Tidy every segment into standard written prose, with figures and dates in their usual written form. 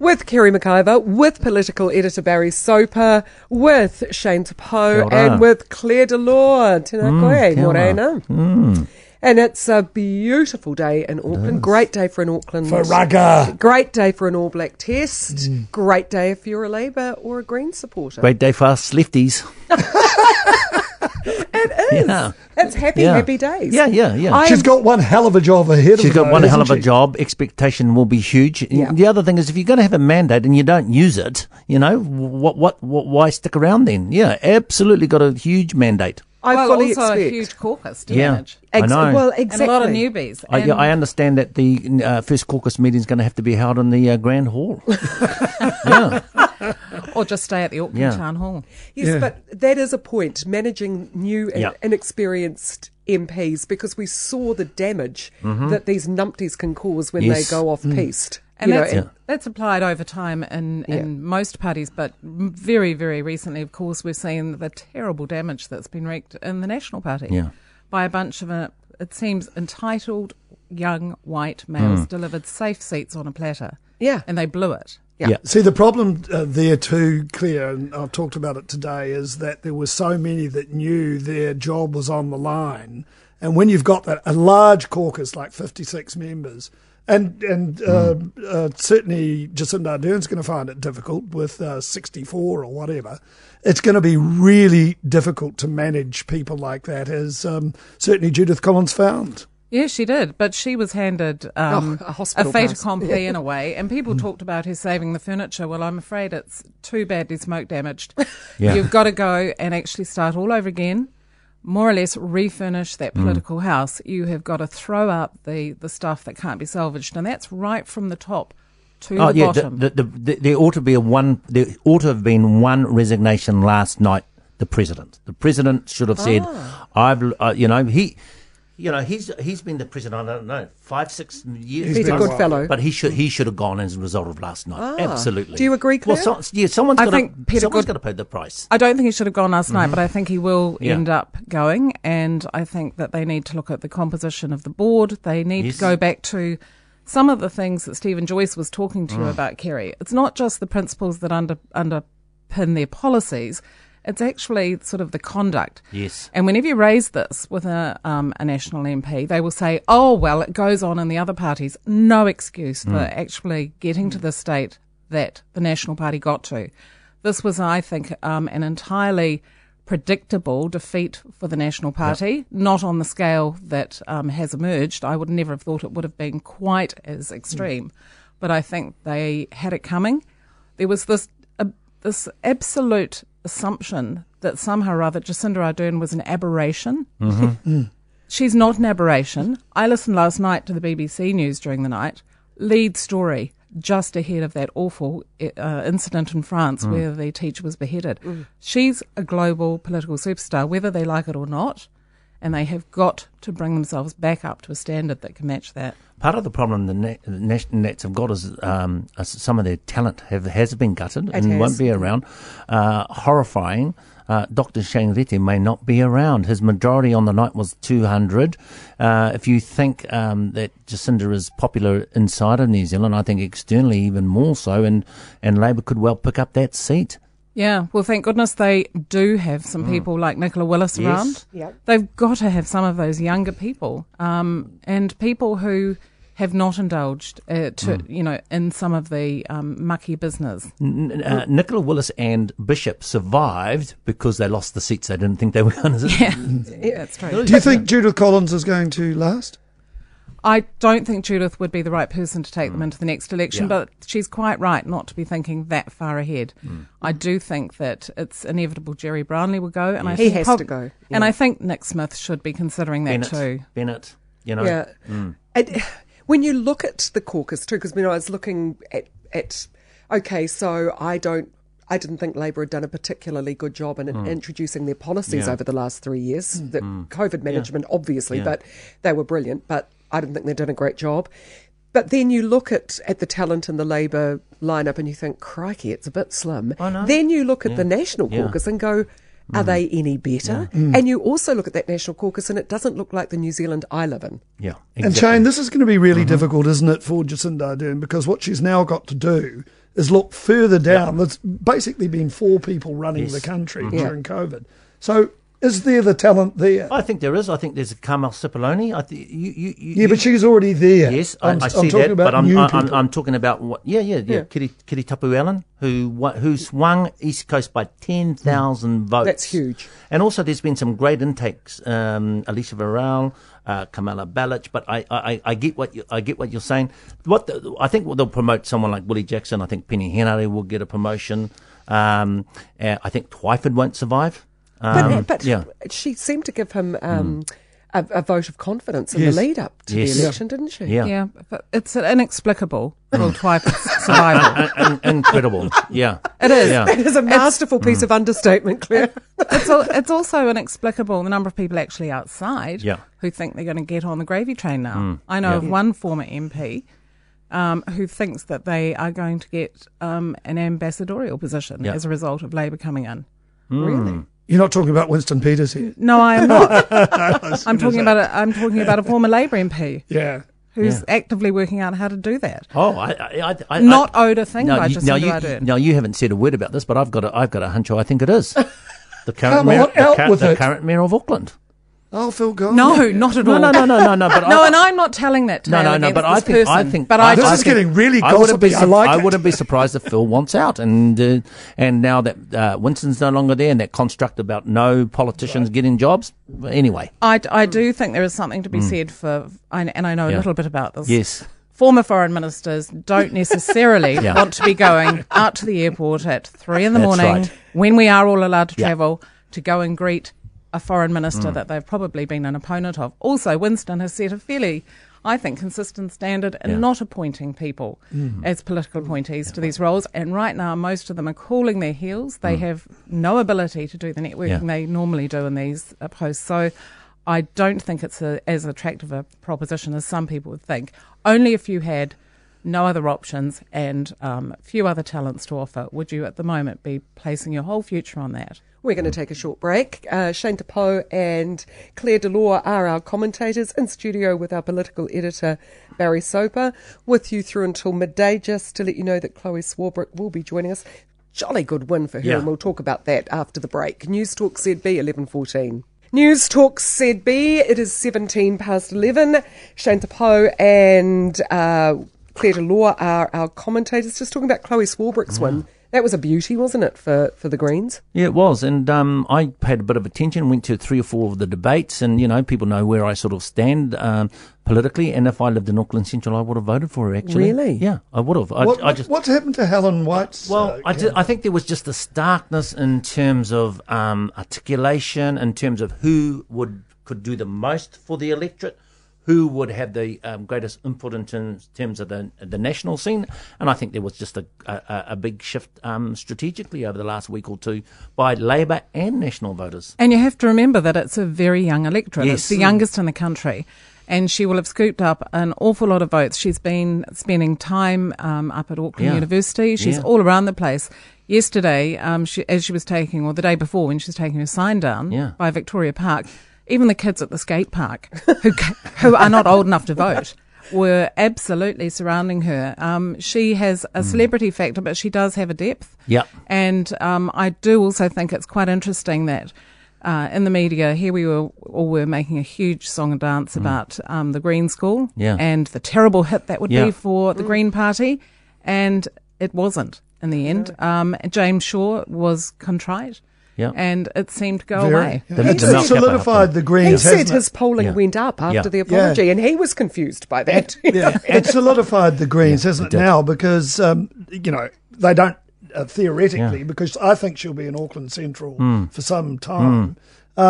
with Kerry McIver, with political editor Barry Soper, with Shane Te Pou, and with Claire Dellore. Tēnā koe, morena. And it's a beautiful day in Auckland. Great day for an Auckland. For rugger. Great day for an All Black test. Great day if you're a Labour or a Green supporter. Great day for us lefties. It is. Yeah. It's happy, happy days. Yeah. She's got one hell of a job ahead of her. She's got one hell of a job. Expectation will be huge. Yeah. The other thing is, if you're going to have a mandate and you don't use it, you know, what why stick around then? Yeah, absolutely got a huge mandate. I fully expect a huge caucus to manage. I know. Well, exactly. And a lot of newbies. I understand that the first caucus meeting is going to have to be held in the Grand Hall. Yeah. Or just stay at the Auckland Town Hall. Yes, but that is a point, managing new and inexperienced MPs, because we saw the damage that these numpties can cause when they go off-piste. And that's applied over time in most parties, but very, very recently, of course, we've seen the terrible damage that's been wreaked in the National Party by a bunch of, it seems, entitled young white males delivered safe seats on a platter. Yeah. And they blew it. Yeah. See, the problem there too, Claire, and I've talked about it today, is that there were so many that knew their job was on the line. And when you've got a large caucus, like 56 members, and certainly Jacinda Ardern's going to find it difficult with 64 or whatever, it's going to be really difficult to manage people like that, as certainly Judith Collins found. Yeah, she did, but she was handed a fait accompli in a way, and people talked about her saving the furniture. Well, I'm afraid it's too badly smoke damaged. You've got to go and actually start all over again, more or less refurnish that political house. You have got to throw up the stuff that can't be salvaged, and that's right from the top to the bottom. There ought to have been one resignation last night. The president should have said, he's been the president, I don't know, 5-6 years. He's been a good fellow. But he should have gone as a result of last night. Absolutely. Do you agree, Claire? Well, someone's got to pay the price. I don't think he should have gone last night, but I think he will end up going. And I think that they need to look at the composition of the board. They need to go back to some of the things that Stephen Joyce was talking to you about, Kerry. It's not just the principles that underpin their policies. It's actually sort of the conduct. Yes. And whenever you raise this with a national MP, they will say, oh, well, it goes on in the other parties. No excuse for actually getting to the state that the National Party got to. This was, I think, an entirely predictable defeat for the National Party, not on the scale that has emerged. I would never have thought it would have been quite as extreme. But I think they had it coming. There was this absolute assumption that somehow or other Jacinda Ardern was an aberration. She's not an aberration. I listened last night to the BBC News during the night. Lead story just ahead of that awful incident in France where the teacher was beheaded. She's a global political superstar, whether they like it or not, and they have got to bring themselves back up to a standard that can match that. Part of the problem the Nats have got is some of their talent has been gutted and won't be around. Horrifying. Dr. Shangrete may not be around. His majority on the night was 200. If you think that Jacinda is popular inside of New Zealand, I think externally even more so, and Labour could well pick up that seat. Yeah, well, thank goodness they do have some people like Nicola Willis around. Yep. They've got to have some of those younger people and people who have not indulged in some of the mucky business. Nicola Willis and Bishop survived because they lost the seats they didn't think they were going to. Yeah, that's true. Do you think Judith Collins is going to last? I don't think Judith would be the right person to take them into the next election, but she's quite right not to be thinking that far ahead. I do think that it's inevitable Jerry Brownlee will go. And he has to go. Yeah. And I think Nick Smith should be considering that too. Bennett, you know. Yeah. And when you look at the caucus too, because I was looking at okay, so I didn't think Labour had done a particularly good job in introducing their policies over the last 3 years. The COVID management, obviously, but they were brilliant, but I didn't think they'd done a great job. But then you look at the talent in the Labour lineup and you think, crikey, it's a bit slim. Oh, no. Then you look at the National Caucus and go, are they any better? Yeah. And you also look at that National Caucus and it doesn't look like the New Zealand I live in. Yeah, exactly. And Shane, this is going to be really difficult, isn't it, for Jacinda Ardern? Because what she's now got to do is look further down. There's basically been four people running the country during COVID. So is there the talent there? I think there is. I think there's Carmel Cipollone. But she's already there. Yes, I see that. But I'm talking about what? Yeah. Kiritapu Allan, who swung East Coast by 10,000 votes. That's huge. And also, there's been some great intakes. Alicia Varel, Kamala Balich, but I get what you're saying. I think they'll promote someone like Willie Jackson. I think Peeni Henare will get a promotion. I think Twyford won't survive. But she seemed to give him a vote of confidence in the lead up to the election, didn't she? Yeah, but it's inexplicable. Little Twyford's survival. Incredible. Yeah, it is. Yeah. It is a masterful piece of understatement, Claire. It's also inexplicable the number of people actually outside who think they're going to get on the gravy train now. I know of one former MP who thinks that they are going to get an ambassadorial position as a result of Labour coming in. Really. You're not talking about Winston Peters here. No, I am not. I'm talking about a former Labour MP. Yeah, who's actively working out how to do that. Oh, I not owed a thing by Jacinda Ardern. No, you haven't said a word about this, but I've got a hunch. I think it is the current current mayor of Auckland. Oh, Phil Gordon. No, not at all. No. But and I'm not telling that to this is getting really gossipy. I wouldn't be surprised if Phil wants out. And now that Winston's no longer there and that construct about no politicians getting jobs, anyway. I do think there is something to be said for, and I know a little bit about this. Yes. Former foreign ministers don't necessarily want to be going out to the airport at 3 a.m. when we are all allowed to travel to go and greet a foreign minister that they've probably been an opponent of. Also, Winston has set a fairly, I think, consistent standard in not appointing people as political appointees to these roles. And right now, most of them are cooling their heels. They have no ability to do the networking they normally do in these posts. So I don't think it's as attractive a proposition as some people would think. Only if you had no other options and few other talents to offer would you at the moment be placing your whole future on that. We're going to take a short break. Shane Te Pou and Claire Dellore are our commentators in studio with our political editor, Barry Soper, with you through until midday, just to let you know that Chloe Swarbrick will be joining us. Jolly good win for her, and we'll talk about that after the break. News Talk ZB, 11:14. News Talk ZB, it is 11:17. Shane Te Pou and Claire Dellore are our commentators, just talking about Chloe Swarbrick's win. That was a beauty, wasn't it, for the Greens? Yeah, it was. And I paid a bit of attention, went to 3 or 4 of the debates, and, you know, people know where I sort of stand politically. And if I lived in Auckland Central, I would have voted for her, actually. Really? Yeah, I would have. What's happened to Helen White's? Well, I think there was just a starkness in terms of articulation, in terms of who could do the most for the electorate, who would have the greatest input in terms of the national scene. And I think there was just a big shift strategically over the last week or two by Labour and national voters. And you have to remember that it's a very young electorate. Yes. It's the youngest in the country. And she will have scooped up an awful lot of votes. She's been spending time up at Auckland University. She's all around the place. Yesterday, the day before, when she was taking her sign down by Victoria Park, even the kids at the skate park who are not old enough to vote were absolutely surrounding her. She has a celebrity factor, but she does have a depth. Yep. And I do also think it's quite interesting that in the media, here we were making a huge song and dance about the Green School and the terrible hit that would be for the Green Party, and it wasn't in the end. James Shaw was contrite. Yeah. And it seemed to go away. Yeah. He solidified the Greens. He said his polling went up after the apology, and he was confused by that. Yeah. It solidified the Greens, hasn't it now? Because, you know, they don't, theoretically, because I think she'll be in Auckland Central for some time. The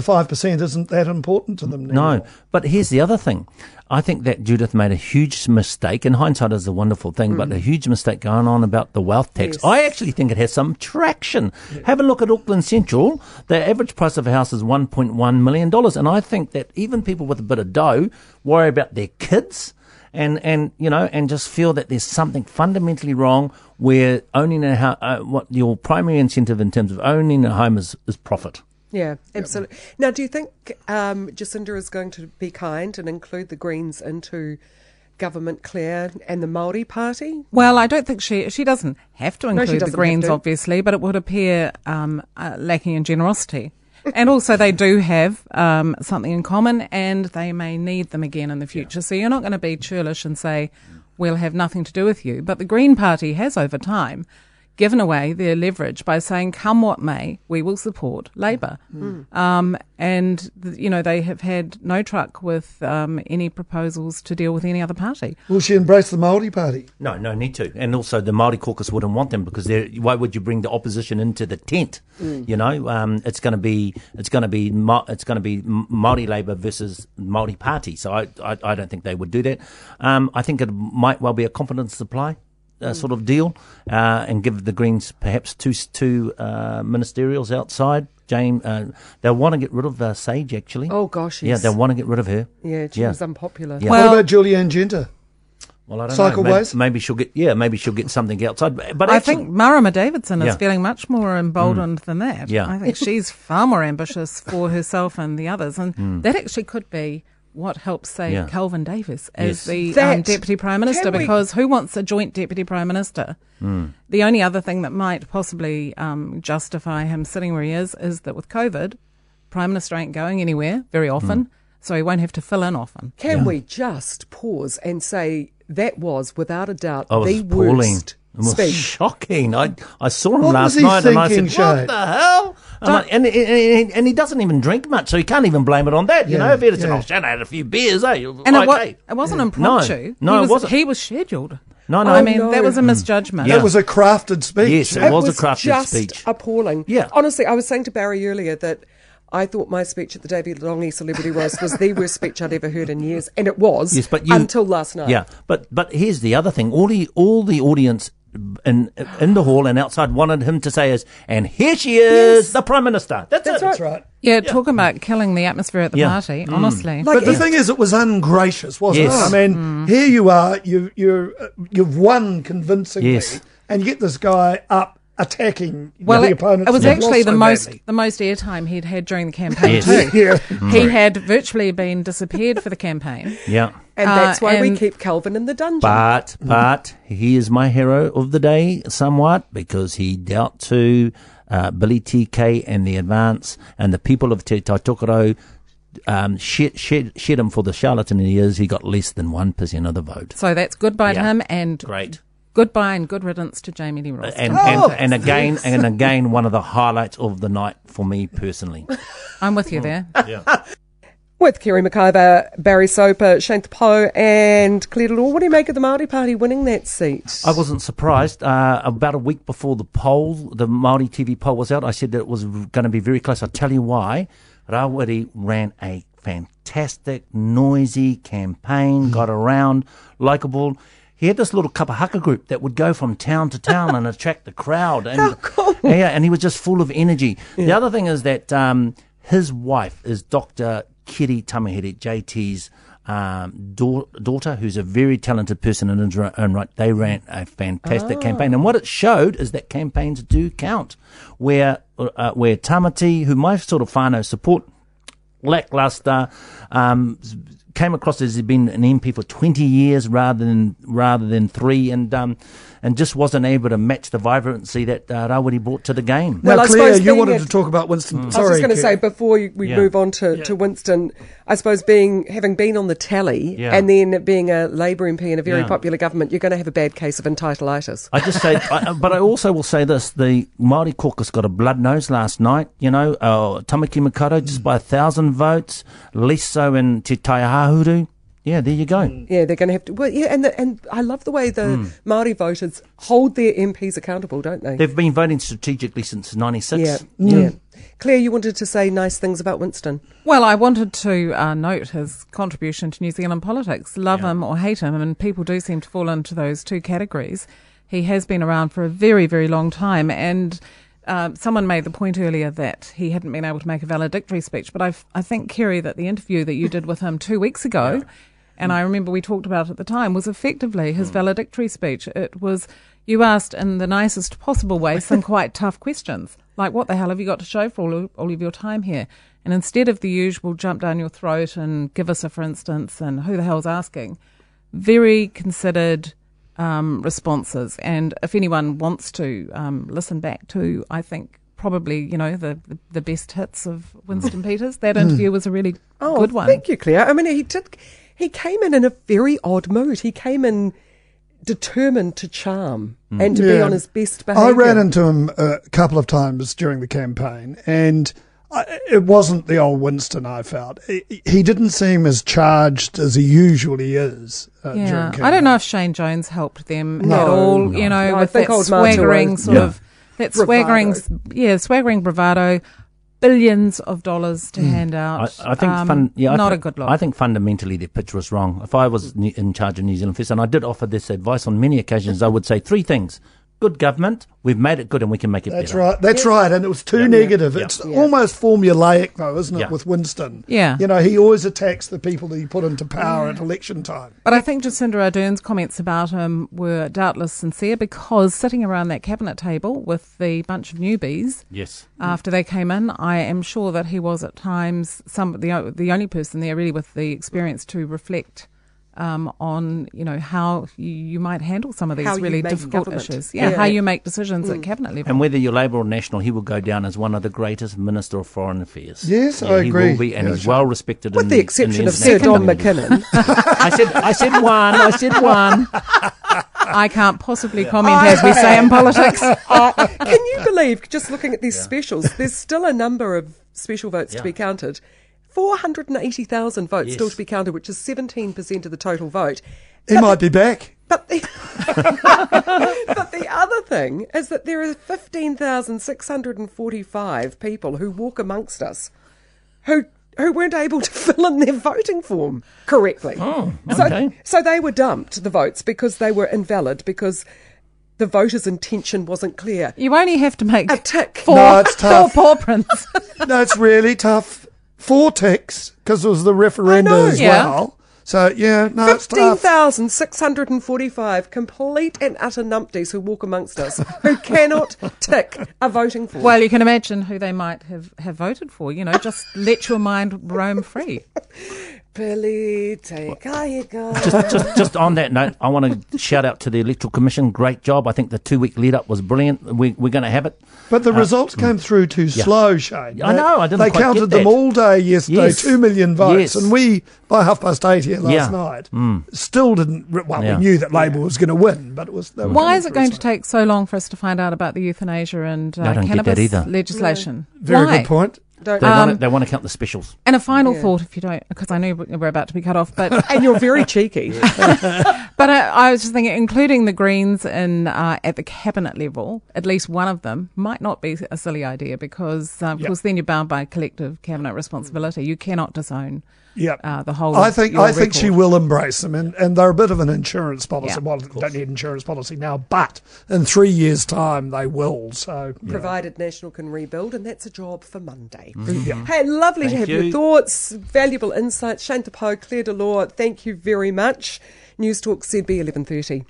5% isn't that important to them now. No, but here's the other thing. I think that Judith made a huge mistake, and hindsight is a wonderful thing, but a huge mistake going on about the wealth tax. Yes. I actually think it has some traction. Yeah. Have a look at Auckland Central. The average price of a house is $1.1 million, and I think that even people with a bit of dough worry about their kids and just feel that there's something fundamentally wrong where owning a house, what your primary incentive in terms of owning a home is profit. Yeah, absolutely. Now, do you think Jacinda is going to be kind and include the Greens into government, Claire, and the Māori Party? Well, I don't think she doesn't have to include the Greens, obviously, but it would appear lacking in generosity. And also they do have something in common, and they may need them again in the future. Yeah. So you're not going to be churlish and say, we'll have nothing to do with you. But the Green Party has, over time, given away their leverage by saying, come what may, we will support Labour. Mm. And they have had no truck with any proposals to deal with any other party. Will she embrace the Māori Party? No, no need to. And also the Māori caucus wouldn't want them, because why would you bring the opposition into the tent? Mm. You know, it's going to be Māori Labour versus Māori Party. So I don't think they would do that. I think it might well be a confidence supply sort of deal, and give the Greens perhaps two ministerials outside. They'll want to get rid of Sage, actually. Oh, gosh, yes. Yeah, they'll want to get rid of her. Yeah, she was unpopular. Yeah. Well, what about Julianne Genter? Well, I don't know. Cycleways? Maybe she'll get something outside. But I think Marama Davidson is feeling much more emboldened than that. Yeah. I think she's far more ambitious for herself and the others, and that actually could be what helps save Kelvin Davis as the Deputy Prime Minister, because who wants a joint Deputy Prime Minister? Mm. The only other thing that might possibly justify him sitting where he is that with COVID, Prime Minister ain't going anywhere very often, so he won't have to fill in often. Can we just pause and say that was, without a doubt, the worst speech? It was shocking. I saw him last night and I said, what the hell? And he doesn't even drink much, so he can't even blame it on that. You know, if he'd said, Shanna had a few beers, eh? And it wasn't impromptu. No, it wasn't. He was scheduled. That was a misjudgment. Yeah. That was a crafted speech. Yes, it was a crafted speech. Just appalling. Yeah. Honestly, I was saying to Barry earlier that I thought my speech at the David Longy Celebrity Roast was the worst speech I'd ever heard in years, and it was until last night. Yeah, but here's the other thing. All the audience in the hall and outside wanted him to say is, and here she is, the Prime Minister. That's right. Yeah, talking about killing the atmosphere at the party, honestly. But the thing is, it was ungracious, wasn't it? I mean, here you are, you've won convincingly, and you get this guy up attacking the opponents. It was actually the most airtime he'd had during the campaign too. He had virtually been disappeared for the campaign. Yeah. And that's why we keep Kelvin in the dungeon. But he is my hero of the day somewhat, because he dealt to Billy TK and the Advance and the people of Te Tautokoro. Shed him for the charlatan he is. He got less than 1% of the vote. So that's goodbye to him, and great. Goodbye and good riddance to Jamie Lee Ross. And again, one of the highlights of the night for me personally. I'm with you there. Yeah. With Kerry McIver, Barry Soper, Shane Te Pou and Claire Dellore. What do you make of the Māori Party winning that seat? I wasn't surprised. About a week before the poll, the Māori TV poll was out, I said that it was going to be very close. I'll tell you why. Rawiri ran a fantastic, noisy campaign, got around, likeable. He had this little kapahaka group that would go from town to town and attract the crowd. And, how cool. Yeah, and he was just full of energy. Yeah. The other thing is that his wife is Dr. Kitty Tamahiri, JT's daughter, who's a very talented person in her own right. They ran a fantastic campaign. And what it showed is that campaigns do count, where Tamati, who my sort of whānau support, lackluster, came across as he'd been an MP for 20 years rather than 3, and just wasn't able to match the vibrancy that Rawiri brought to the game. Well, now, Claire, you wanted to talk about Winston. I was just going to say before we move on to Winston, I suppose having been on the tally and then being a Labour MP in a very popular government, you're going to have a bad case of entitleitis. I just say, but I also will say this: the Māori caucus got a blood nose last night. You know, Tamaki Makaro just by 1,000 votes, less so in Te Taiaha. Yeah, there you go. Yeah, they're going to have to. Well, yeah, and I love the way the Māori voters hold their MPs accountable, don't they? They've been voting strategically since '96. Yeah. Claire, you wanted to say nice things about Winston. Well, I wanted to note his contribution to New Zealand politics. Love him or hate him, and people do seem to fall into those two categories. He has been around for a very, very long time, and someone made the point earlier that he hadn't been able to make a valedictory speech, but I think, Kerry, that the interview that you did with him 2 weeks ago, and I remember we talked about it at the time, was effectively his valedictory speech. It was, you asked in the nicest possible way some quite tough questions, like what the hell have you got to show for all of your time here? And instead of the usual jump down your throat and give us a for instance and who the hell's asking, very considered responses. And if anyone wants to listen back to, I think, probably, you know, the best hits of Winston Peters, that interview was a really good one. Thank you, Claire. I mean, he came in a very odd mood. He came in determined to charm and to be on his best behaviour. I ran into him a couple of times during the campaign, and it wasn't the old Winston I felt. He didn't seem as charged as he usually is. I don't know if Shane Jones helped them at all, you know, with that swaggering sort of, that swaggering bravado. Billions of dollars to hand out. I think not a good look. I think fundamentally their pitch was wrong. If I was in charge of New Zealand First, and I did offer this advice on many occasions, I would say three things. Good government, we've made it good and we can make it better. That's right. That's right. And it was too negative. It's almost formulaic though, isn't it, with Winston? Yeah. You know, he always attacks the people that he put into power at election time. But I think Jacinda Ardern's comments about him were doubtless sincere, because sitting around that cabinet table with the bunch of newbies after they came in, I am sure that he was at times the only person there really with the experience to reflect on, you know, how you might handle some of these really difficult issues. Yeah, how you make decisions at cabinet level. And whether you're Labour or National, he will go down as one of the greatest Minister of Foreign Affairs. Yes, I agree. He will be, and he's well respected. With the exception of Sir Don McKinnon. I said one. I can't possibly comment, as we say in politics. Can you believe, just looking at these specials, there's still a number of special votes to be counted. 480,000 votes still to be counted, which is 17% of the total vote. He might be back. But the other thing is that there are 15,645 people who walk amongst us who weren't able to fill in their voting form correctly. Oh, okay. So they were dumped, the votes, because they were invalid, because the voter's intention wasn't clear. You only have to make a tick. Four paw prints. No, it's really tough. 4 ticks, because it was the referendum as well. So, it's tough. 15,645 complete and utter numpties who walk amongst us who cannot tick a voting for. Well, you can imagine who they might have voted for, you know, just let your mind roam free. Billy TK. Just on that note, I want to shout out to the Electoral Commission. Great job. I think the 2-week lead-up was brilliant. We're going to have it. But the results came through too slow, Shane. I know. I didn't quite get that. They counted them all day yesterday, 2 million votes. Yes. And we, by 8:30 here last night, still didn't... we knew that Labour was going to win, but it was... Why is it going to take so long for us to find out about the euthanasia and cannabis legislation? No. Very good point. They want to count the specials. And a final thought, if you don't, because I know we're about to be cut off. But and you're very cheeky. But I was just thinking, including the Greens at the cabinet level, at least one of them, might not be a silly idea, because, of course, then you're bound by collective cabinet responsibility. You cannot disown the whole I think she will embrace them, and they're a bit of an insurance policy. Well, they don't need insurance policy now, but in 3 years' time they will. So provided National can rebuild, and that's a job for Monday. Mm-hmm. Yeah. Hey, lovely to have your thoughts, valuable insights. Shane Te Pou, Claire Dellore, thank you very much. News Talk ZB 11:30.